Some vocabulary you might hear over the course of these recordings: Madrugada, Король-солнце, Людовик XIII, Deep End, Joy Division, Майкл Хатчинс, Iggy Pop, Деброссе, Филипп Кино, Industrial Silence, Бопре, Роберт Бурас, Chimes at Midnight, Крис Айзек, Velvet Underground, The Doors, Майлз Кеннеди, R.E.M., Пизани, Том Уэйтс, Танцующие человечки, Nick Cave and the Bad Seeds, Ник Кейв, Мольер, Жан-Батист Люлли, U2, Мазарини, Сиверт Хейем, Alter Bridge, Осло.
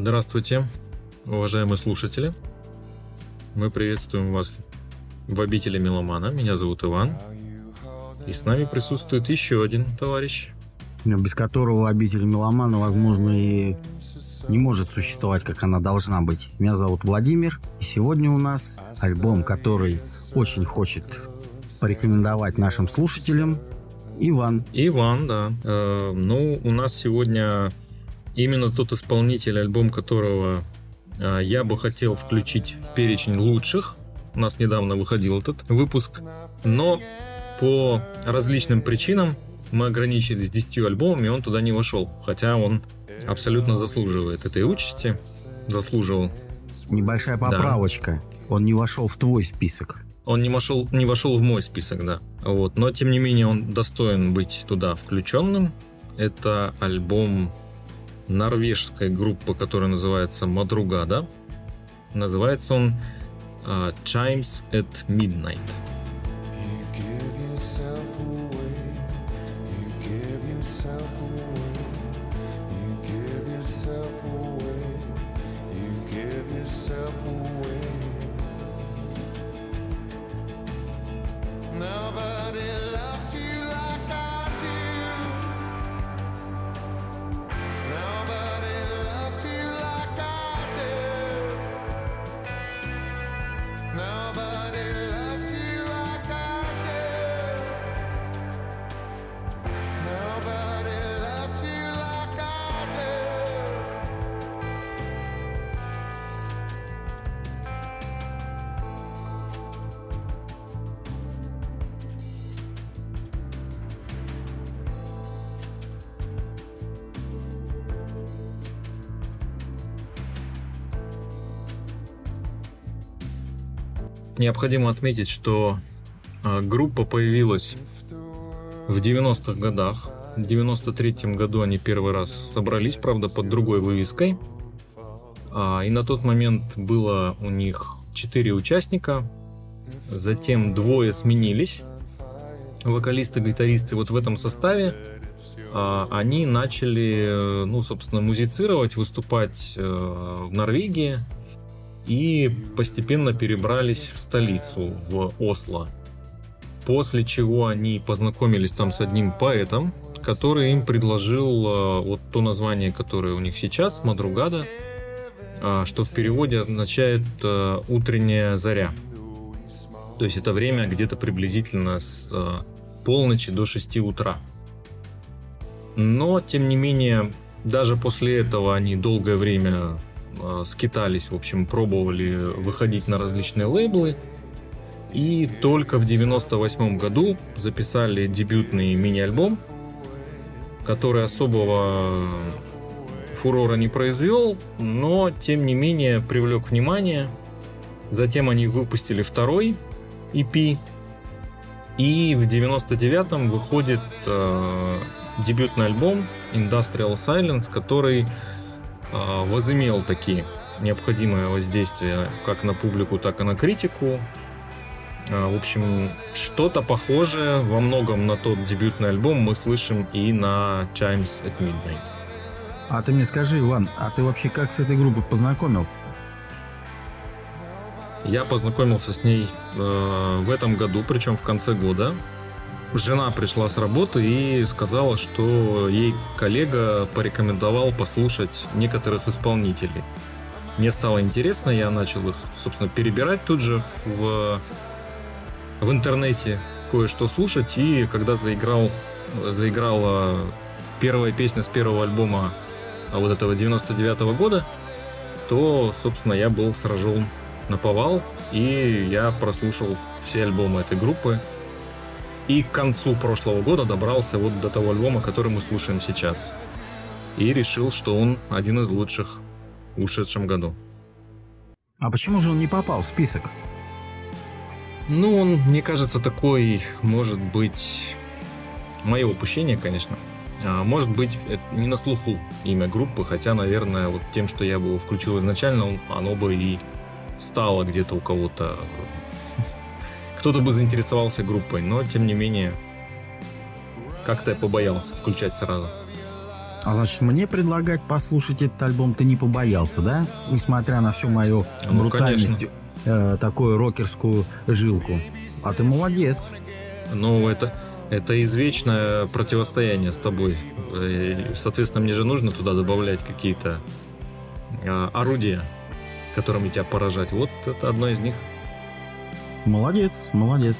Здравствуйте, уважаемые слушатели. Мы приветствуем вас в обители меломана. Меня зовут Иван. И с нами присутствует еще один товарищ, без которого обитель меломана, возможно, и не может существовать, как она должна быть. Меня зовут Владимир, и сегодня у нас альбом, который очень хочет порекомендовать нашим слушателям, Иван. Иван, да. У нас сегодня именно тот исполнитель, альбом которого я бы хотел включить в перечень лучших. У нас недавно выходил этот выпуск, но по различным причинам мы ограничились 10 альбомами, и он туда не вошел, хотя он абсолютно заслуживает этой участи, заслуживал. Небольшая поправочка, да. Он не вошел в твой список. Он не вошел в мой список, да. Вот. Но, тем не менее, он достоин быть туда включенным. Это альбом норвежской группы, которая называется Madrugada. Называется он Chimes at Midnight. Необходимо отметить, что группа появилась в 90-х годах. В 93-м году они первый раз собрались, правда, под другой вывеской. И на тот момент было у них 4 участника. Затем 2 сменились. Вокалисты, гитаристы. Вот в этом составе они начали, собственно, музицировать, выступать в Норвегии. И постепенно перебрались в столицу, в Осло. После чего они познакомились там с одним поэтом, который им предложил вот то название, которое у них сейчас, Madrugada, что в переводе означает «утренняя заря». То есть это время где-то приблизительно с полночи до 6 утра. Но, тем не менее, даже после этого они долгое время скитались, в общем, пробовали выходить на различные лейблы. И только в 98 году записали дебютный мини-альбом, который особого фурора не произвел, но, тем не менее, привлек внимание. Затем они выпустили второй EP. И в 99-м выходит дебютный альбом Industrial Silence, который возымел такие необходимые воздействия как на публику, так и на критику. В общем, что-то похожее во многом на тот дебютный альбом мы слышим и на Chimes at Midnight. А ты мне скажи, Иван, а ты вообще как с этой группой познакомился-то? Я познакомился с ней в этом году, причем в конце года. Жена пришла с работы и сказала, что ей коллега порекомендовал послушать некоторых исполнителей. Мне стало интересно, я начал их, собственно, перебирать тут же в интернете, кое-что слушать. И когда заиграла первая песня с первого альбома вот этого 99-го года, то, собственно, я был сражен наповал, и я прослушал все альбомы этой группы. И к концу прошлого года добрался вот до того альбома, который мы слушаем сейчас. И решил, что он один из лучших в ушедшем году. А почему же он не попал в список? Он, мне кажется, такой, может быть... Мое упущение, конечно. Может быть, не на слуху имя группы, хотя, наверное, вот тем, что я бы его включил изначально, оно бы и стало где-то у кого-то... Кто-то бы заинтересовался группой, но, тем не менее, как-то я побоялся включать сразу. А значит, мне предлагать послушать этот альбом ты не побоялся, да? Несмотря на всю мою брутальность, такую рокерскую жилку. А ты молодец. Ну, это извечное противостояние с тобой. И, соответственно, мне же нужно туда добавлять какие-то орудия, которыми тебя поражать. Вот это одно из них. Молодец, молодец.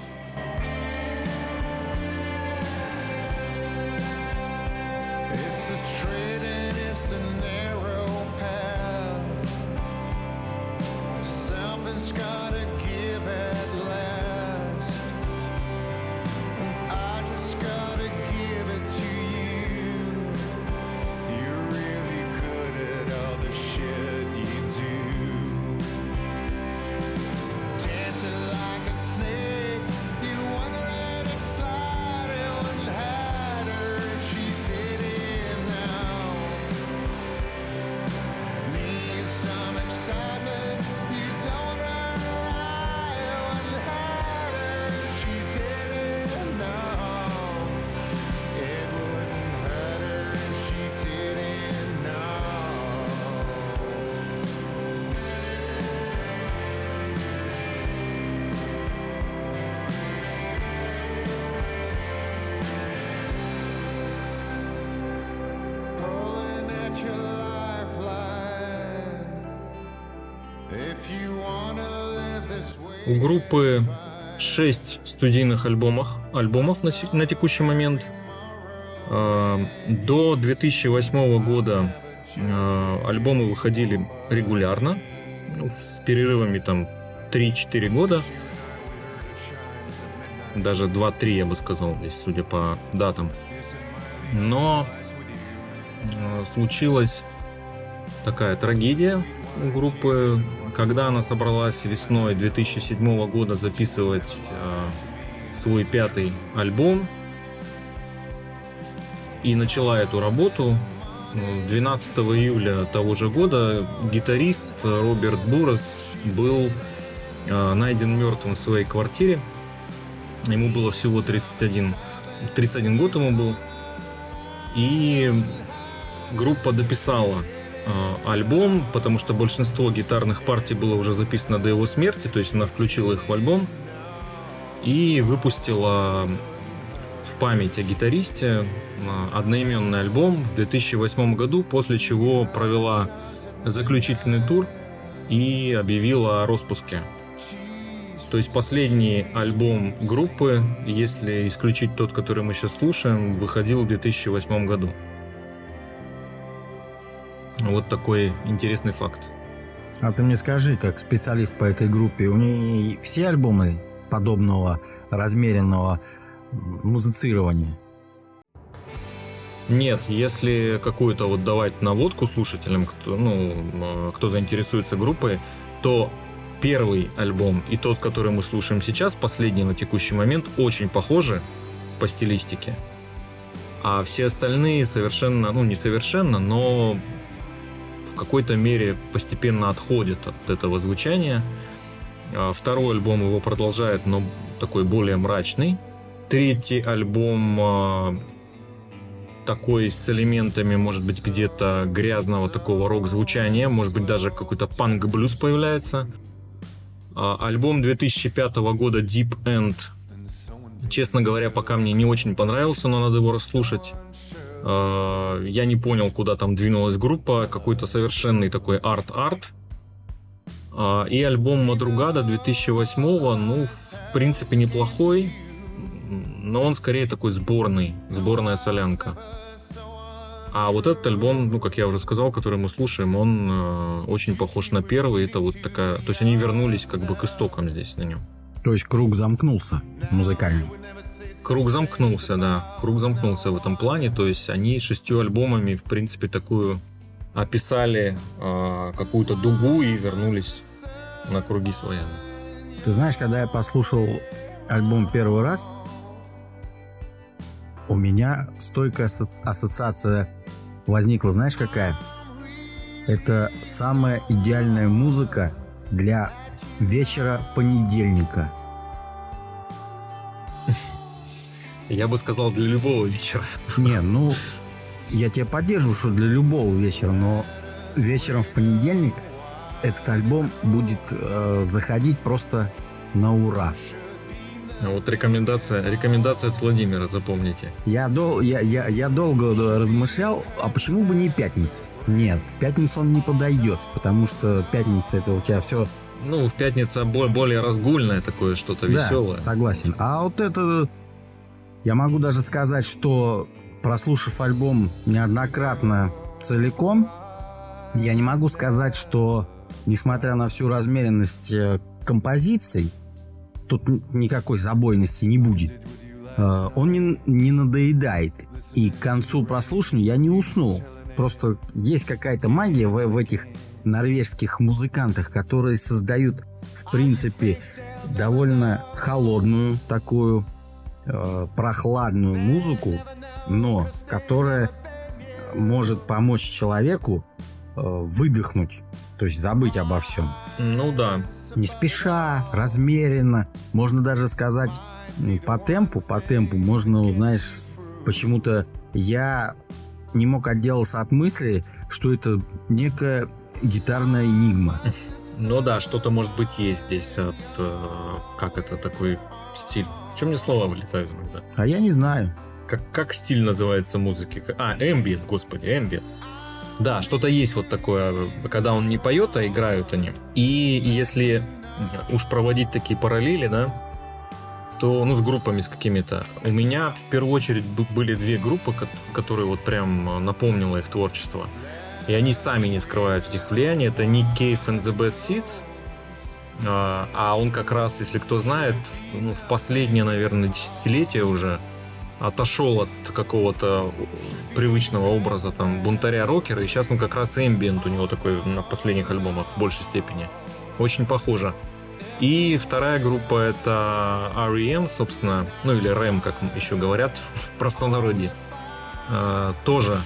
У группы 6 студийных альбомов на текущий момент. До 2008 года альбомы выходили регулярно, с перерывами там 3-4 года. Даже 2-3, я бы сказал, здесь, судя по датам. Но случилась такая трагедия у группы, когда она собралась весной 2007 года записывать свой 5-й альбом и начала эту работу. 12 июля того же года гитарист Роберт Бурас был найден мертвым в своей квартире. Ему было всего 31 год ему был. И группа дописала альбом, потому что большинство гитарных партий было уже записано до его смерти, то есть она включила их в альбом и выпустила в память о гитаристе одноименный альбом в 2008 году, после чего провела заключительный тур и объявила о распуске. То есть последний альбом группы, если исключить тот, который мы сейчас слушаем, выходил в 2008 году. Вот такой интересный факт. А ты мне скажи, как специалист по этой группе, у нее все альбомы подобного размеренного музыцирования? Нет, если какую-то вот давать наводку слушателям, кто заинтересуется группой, то первый альбом и тот, который мы слушаем сейчас, последний на текущий момент, очень похожи по стилистике. А все остальные совершенно, не совершенно, но в какой-то мере постепенно отходит от этого звучания. Второй альбом его продолжает, но такой более мрачный. Третий альбом такой с элементами, может быть, где-то грязного такого рок-звучания, может быть, даже какой-то панк-блюз появляется. Альбом 2005 года Deep End, честно говоря, пока мне не очень понравился, но надо его расслушать. Я не понял, куда там двинулась группа. Какой-то совершенный такой арт-арт. И альбом Madrugada 2008, в принципе, неплохой, но он скорее такой сборная солянка. А вот этот альбом, как я уже сказал, который мы слушаем, он очень похож на первый. Это вот такая... То есть они вернулись как бы к истокам здесь на нем. То есть круг замкнулся музыкально. Круг замкнулся, да. Круг замкнулся в этом плане. То есть они 6 альбомами, в принципе, такую описали какую-то дугу и вернулись на круги своя. Ты знаешь, когда я послушал альбом первый раз, у меня стойкая ассоциация возникла. Знаешь, какая? Это самая идеальная музыка для вечера понедельника. Я бы сказал, для любого вечера. Не, я тебя поддерживаю, что для любого вечера, но вечером в понедельник этот альбом будет заходить просто на ура. Вот рекомендация от Владимира, запомните. Я долго размышлял, а почему бы не пятница? Нет, в пятницу он не подойдет, потому что пятница это у тебя все... Ну, в пятницу более разгульное такое, что-то веселое. Да, согласен. А вот это... Я могу даже сказать, что, прослушав альбом неоднократно целиком, я не могу сказать, что, несмотря на всю размеренность композиций, тут никакой забойности не будет. Он не надоедает. И к концу прослушивания я не уснул. Просто есть какая-то магия в этих норвежских музыкантах, которые создают, в принципе, довольно холодную такую прохладную музыку, но которая может помочь человеку выдохнуть, то есть забыть обо всем. Ну да. Не спеша, размеренно. Можно даже сказать по темпу можно, знаешь, почему-то я не мог отделаться от мысли, что это некая гитарная энигма. Ну да, что-то может быть есть здесь от... Как это такой стиль? В чем мне слова вылетают иногда? А я не знаю. Как стиль называется музыки? А, эмбиент, господи, эмбиент. Да, что-то есть вот такое, когда он не поет, а играют они. И если уж проводить такие параллели, да, то, ну, с группами, с какими-то. У меня, в первую очередь, были две группы, которые вот прям напомнило их творчество. И они сами не скрывают этих влияний. Это Nick Cave and the Bad Seeds. А он как раз, если кто знает, ну, в последнее, наверное, десятилетие уже отошел от какого-то привычного образа там бунтаря-рокера, и сейчас, ну, как раз эмбиент у него такой на последних альбомах в большей степени. Очень похоже. И вторая группа — это R.E.M., собственно, ну, или R.E.M., как еще говорят в простонародье. Тоже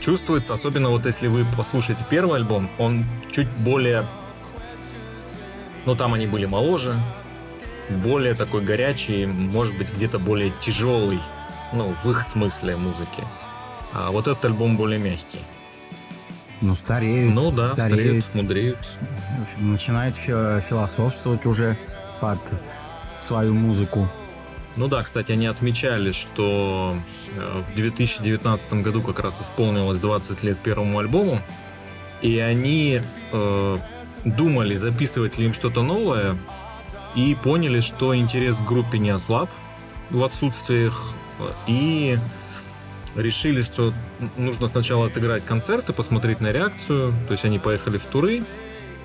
чувствуется, особенно вот если вы послушаете первый альбом, он чуть более... Ну, там они были моложе, более такой горячий, может быть, где-то более тяжелый, ну, в их смысле музыки. А вот этот альбом более мягкий. Ну, стареют. Ну, да, стареют, мудреют. Начинают философствовать уже под свою музыку. Ну да, кстати, они отмечали, что в 2019 году как раз исполнилось 20 лет первому альбому, и они думали, записывать ли им что-то новое, и поняли, что интерес к группе не ослаб в отсутствии их, и решили, что нужно сначала отыграть концерты, посмотреть на реакцию. То есть они поехали в туры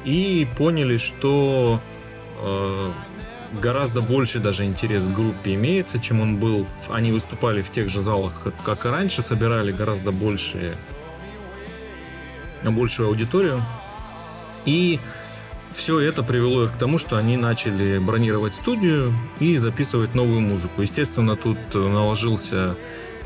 и поняли, что гораздо больше даже интерес к группе имеется, чем он был. Они выступали в тех же залах, как и раньше, собирали гораздо большую аудиторию. И все это привело их к тому, что они начали бронировать студию и записывать новую музыку. Естественно, тут наложился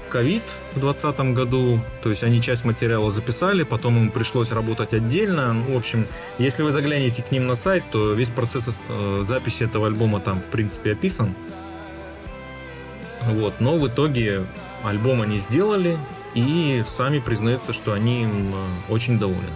ковид в 2020 году, то есть они часть материала записали, потом им пришлось работать отдельно. Ну, в общем, если вы заглянете к ним на сайт, то весь процесс записи этого альбома там, в принципе, описан. Вот. Но в итоге альбом они сделали и сами признаются, что они им очень довольны.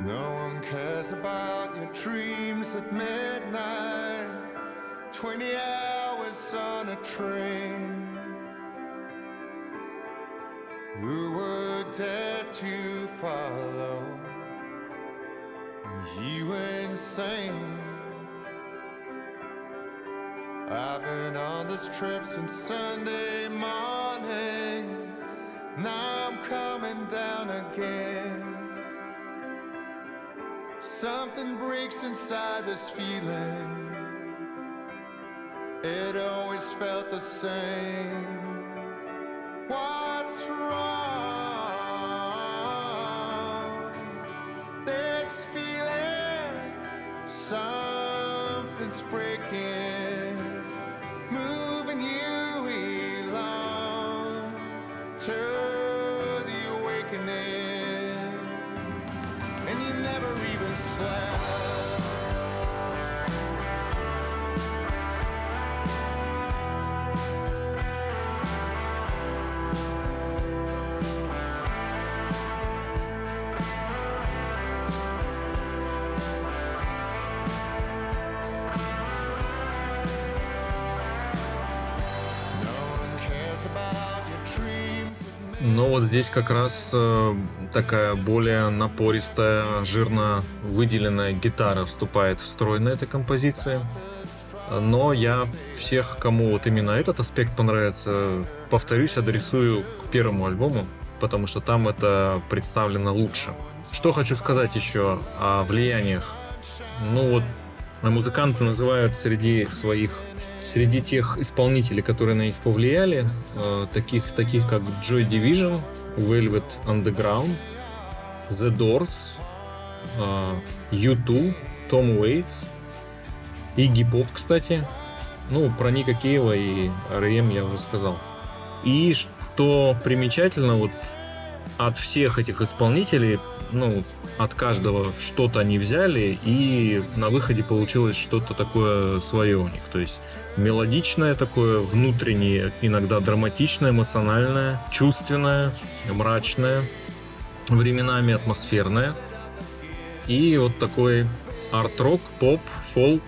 No one cares about your dreams at midnight, 20 hours on a train. Who would dare to follow you insane? I've been on this trip since Sunday morning, now I'm coming down again. Something breaks inside this feeling. It always felt the same. What's wrong? This feeling, something's breaking. moving you along to the awakening, and you never even slept. Но вот здесь как раз такая более напористая, жирно выделенная гитара вступает в строй на этой композиции. Но я всех, кому вот именно этот аспект понравится, повторюсь, адресую к первому альбому, потому что там это представлено лучше. Что хочу сказать еще о влияниях. Ну вот музыканты называют среди тех исполнителей, которые на них повлияли, таких как Joy Division, Velvet Underground, The Doors, U2, Том Уэйтс, Iggy Pop, кстати. Ну, про Ника Кейва и R.E.M. я уже сказал. И что примечательно, вот от всех этих исполнителей, ну, от каждого что-то они взяли, и на выходе получилось что-то такое свое у них. То есть мелодичное такое, внутреннее, иногда драматичное, эмоциональное, чувственное, мрачное, временами атмосферное. И вот такой арт-рок, поп, фолк,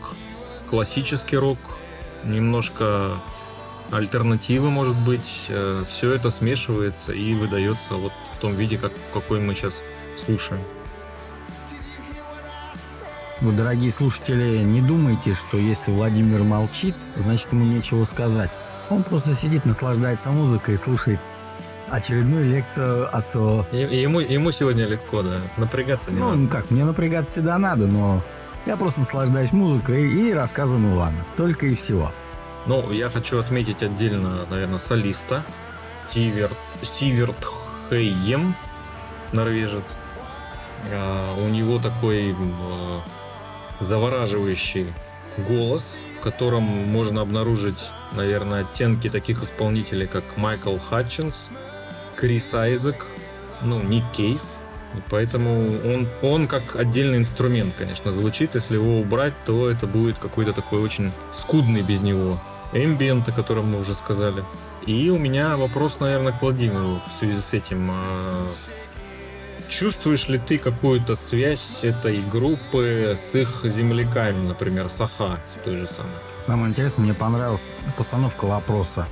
классический рок, немножко альтернативы, может быть. Все это смешивается и выдается вот в том виде, какой мы сейчас слушаем. Вы, дорогие слушатели, не думайте, что если Владимир молчит, значит ему нечего сказать. Он просто сидит, наслаждается музыкой и слушает очередную лекцию отцова. Ему сегодня легко, да, напрягаться не надо. Ну как, мне напрягаться всегда надо, но я просто наслаждаюсь музыкой и рассказываю Ивану, только и всего. Ну, я хочу отметить отдельно, наверное, солиста Сиверт Хейем, норвежец. У него такой завораживающий голос, в котором можно обнаружить, наверное, оттенки таких исполнителей, как Майкл Хатчинс, Крис Айзек, ну, Ник Кейв. Поэтому он как отдельный инструмент, конечно, звучит. Если его убрать, то это будет какой-то такой очень скудный без него эмбиент, о котором мы уже сказали. И у меня вопрос, наверное, к Владимиру в связи с этим. Чувствуешь ли ты какую-то связь этой группы с их земляками, например, с а-ха, той же самой? Самое интересное, мне понравилась постановка вопроса.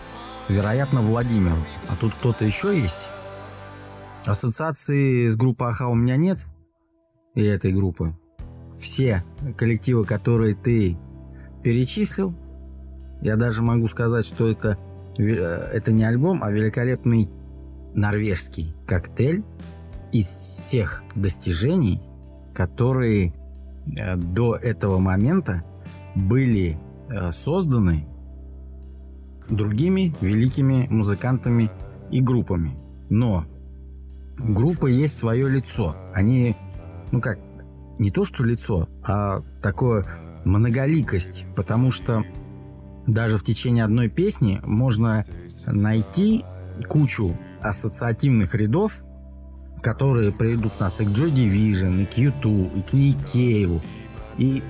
Вероятно, Владимир. А тут кто-то еще есть? Ассоциации с группой а-ха у меня нет, и этой группы. Все коллективы, которые ты перечислил, я даже могу сказать, что это не альбом, а великолепный норвежский коктейль из всех достижений, которые до этого момента были созданы другими великими музыкантами и группами. Но у группы есть свое лицо. Они, не то что лицо, а такое многоликость, потому что даже в течение одной песни можно найти кучу ассоциативных рядов, которые приведут нас и к Joy Division, и к U2, и к Nick Cave, и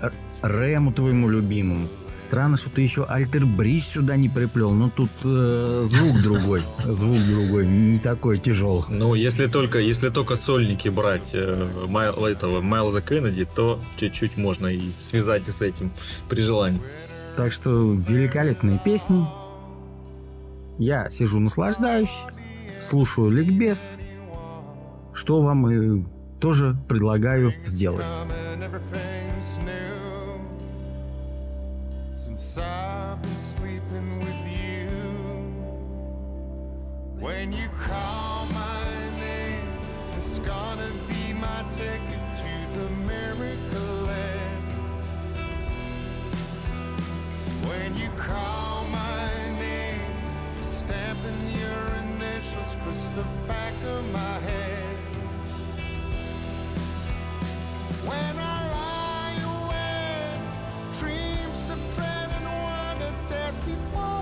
R.E.M. твоему любимому. Странно, что ты еще Alter Bridge сюда не приплел, но тут звук другой, не такой тяжелый. Ну, если только сольники брать этого Майлза Кеннеди, то чуть-чуть можно и связать и с этим при желании. Так что великолепные песни. Я сижу, наслаждаюсь, слушаю ликбез, что вам и тоже предлагаю сделать. Before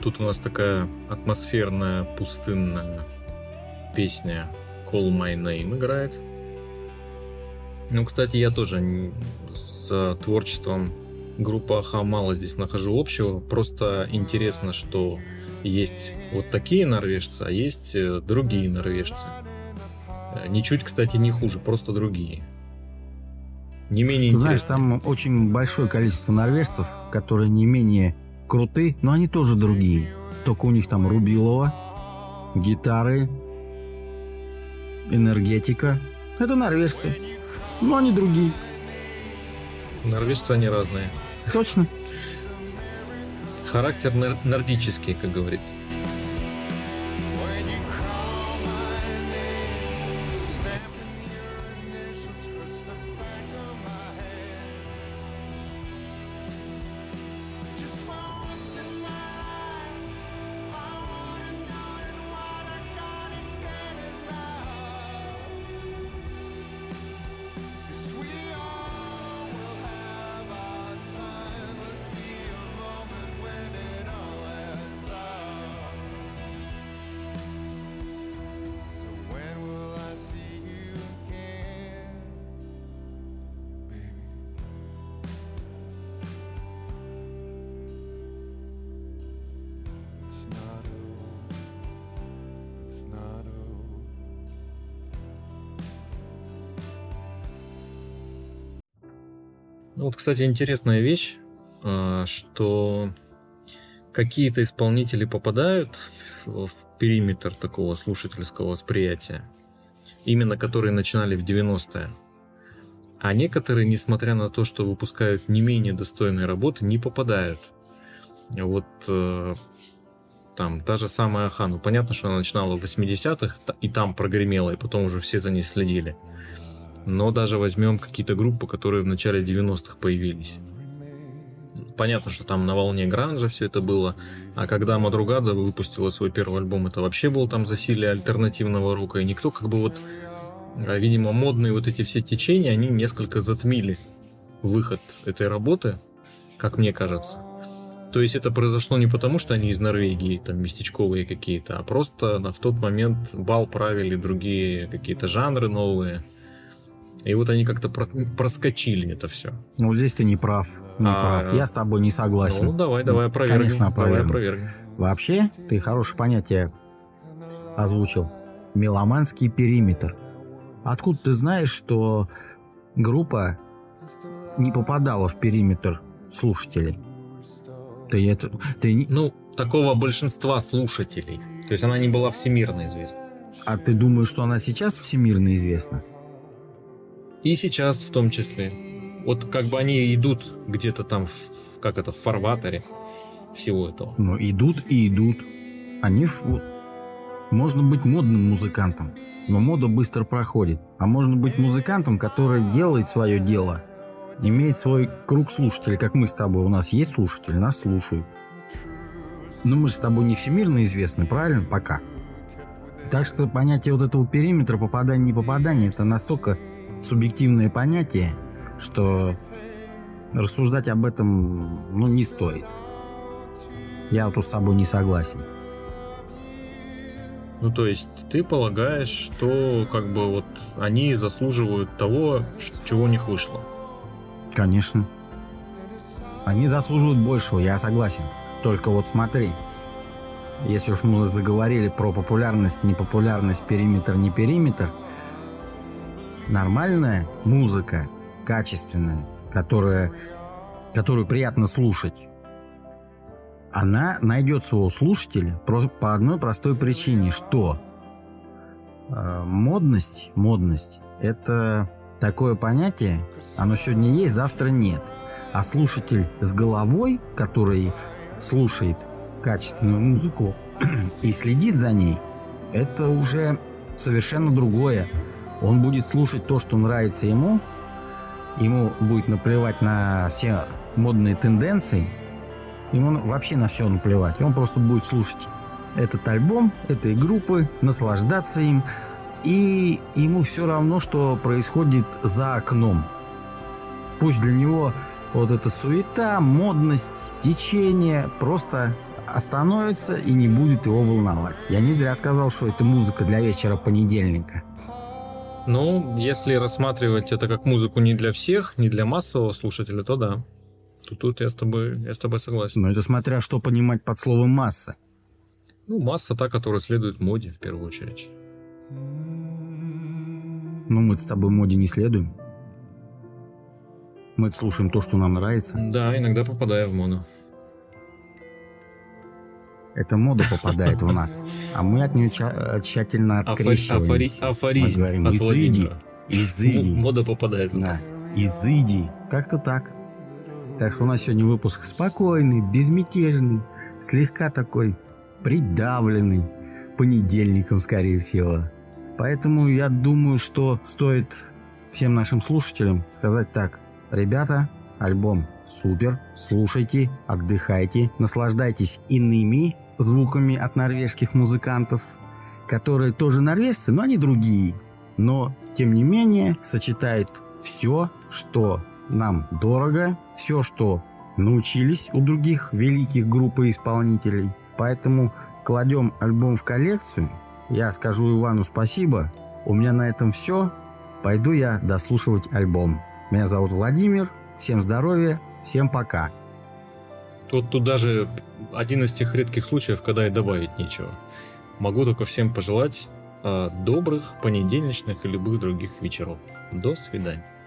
Тут у нас такая атмосферная, пустынная песня «Call My Name» играет. Ну, кстати, я тоже с творчеством группы «А-ха» мало здесь нахожу общего. Просто интересно, что есть вот такие норвежцы, а есть другие норвежцы. Ничуть, кстати, не хуже, просто другие. Не менее интересно. Знаешь, там очень большое количество норвежцев, которые не менее круты, но они тоже другие. Только у них там рубилова, гитары, энергетика. Это норвежцы, но они другие. Норвежцы они разные. Точно. Характер нордический, как говорится. Вот, кстати, интересная вещь, что какие-то исполнители попадают в периметр такого слушательского восприятия, именно которые начинали в 90-е, а некоторые, несмотря на то, что выпускают не менее достойные работы, не попадают. Вот там та же самая А-ха, ну понятно, что она начинала в 80-х, и там прогремела, и потом уже все за ней следили. Но даже возьмем какие-то группы, которые в начале 90-х появились. Понятно, что там на волне гранжа все это было. А когда Madrugada выпустила свой первый альбом, это вообще было там засилие альтернативного рока. И никто как бы вот... Видимо, модные вот эти все течения, они несколько затмили выход этой работы, как мне кажется. То есть это произошло не потому, что они из Норвегии, там местечковые какие-то, а просто в тот момент бал правили другие какие-то жанры новые. И вот они как-то проскочили это все. Ну, здесь ты не прав. Я с тобой не согласен. Ну, давай опровергнем. Конечно, опровергнем. Вообще, ты хорошее понятие озвучил. Меломанский периметр. Откуда ты знаешь, что группа не попадала в периметр слушателей? Ну, такого большинства слушателей. То есть она не была всемирно известна. А ты думаешь, что она сейчас всемирно известна? И сейчас в том числе. Вот как бы они идут где-то там, в фарватере всего этого. Ну, идут и идут. Они... Можно быть модным музыкантом, но мода быстро проходит. А можно быть музыкантом, который делает свое дело, имеет свой круг слушателей, как мы с тобой. У нас есть слушатели, нас слушают. Но мы же с тобой не всемирно известны, правильно? Пока. Так что понятие вот этого периметра, попадание-непопадание, это настолько... субъективное понятие, что рассуждать об этом не стоит. Я тут с тобой не согласен. Ну, то есть ты полагаешь, что как бы вот они заслуживают того, чего у них вышло? Конечно. Они заслуживают большего, я согласен. Только вот смотри, если уж мы заговорили про популярность, непопулярность, периметр, не периметр, нормальная музыка, качественная, которую приятно слушать, она найдет своего слушателя по одной простой причине, что модность – это такое понятие, оно сегодня есть, завтра нет. А слушатель с головой, который слушает качественную музыку и следит за ней, это уже совершенно другое. Он будет слушать то, что нравится ему будет наплевать на все модные тенденции, ему вообще на все наплевать, он просто будет слушать этот альбом, этой группы, наслаждаться им, и ему все равно, что происходит за окном. Пусть для него вот эта суета, модность, течение просто остановится и не будет его волновать. Я не зря сказал, что это музыка для вечера понедельника. Ну, если рассматривать это как музыку не для всех, не для массового слушателя, то да. Тут я с тобой согласен. Но это смотря что понимать под словом масса. Ну, масса та, которая следует моде в первую очередь. Ну, мы-то с тобой моде не следуем. Мы слушаем то, что нам нравится. Да, иногда попадая в моду. Эта мода попадает в нас, а мы от нее тщательно открещиваемся. Афоризм от Владимира. Изыди. Мода попадает в нас. Изыди. Как-то так. Так что у нас сегодня выпуск спокойный, безмятежный, слегка такой придавленный, понедельником, скорее всего. Поэтому я думаю, что стоит всем нашим слушателям сказать так. Ребята, альбом супер, слушайте, отдыхайте, наслаждайтесь иными звуками от норвежских музыкантов, которые тоже норвежцы, но они другие. Но, тем не менее, сочетают все, что нам дорого, все, что научились у других великих групп и исполнителей. Поэтому кладем альбом в коллекцию. Я скажу Ивану спасибо. У меня на этом все. Пойду я дослушивать альбом. Меня зовут Владимир, всем здоровья, всем пока. Тут даже один из тех редких случаев, когда и добавить нечего. Могу только всем пожелать добрых понедельничных и любых других вечеров. До свидания.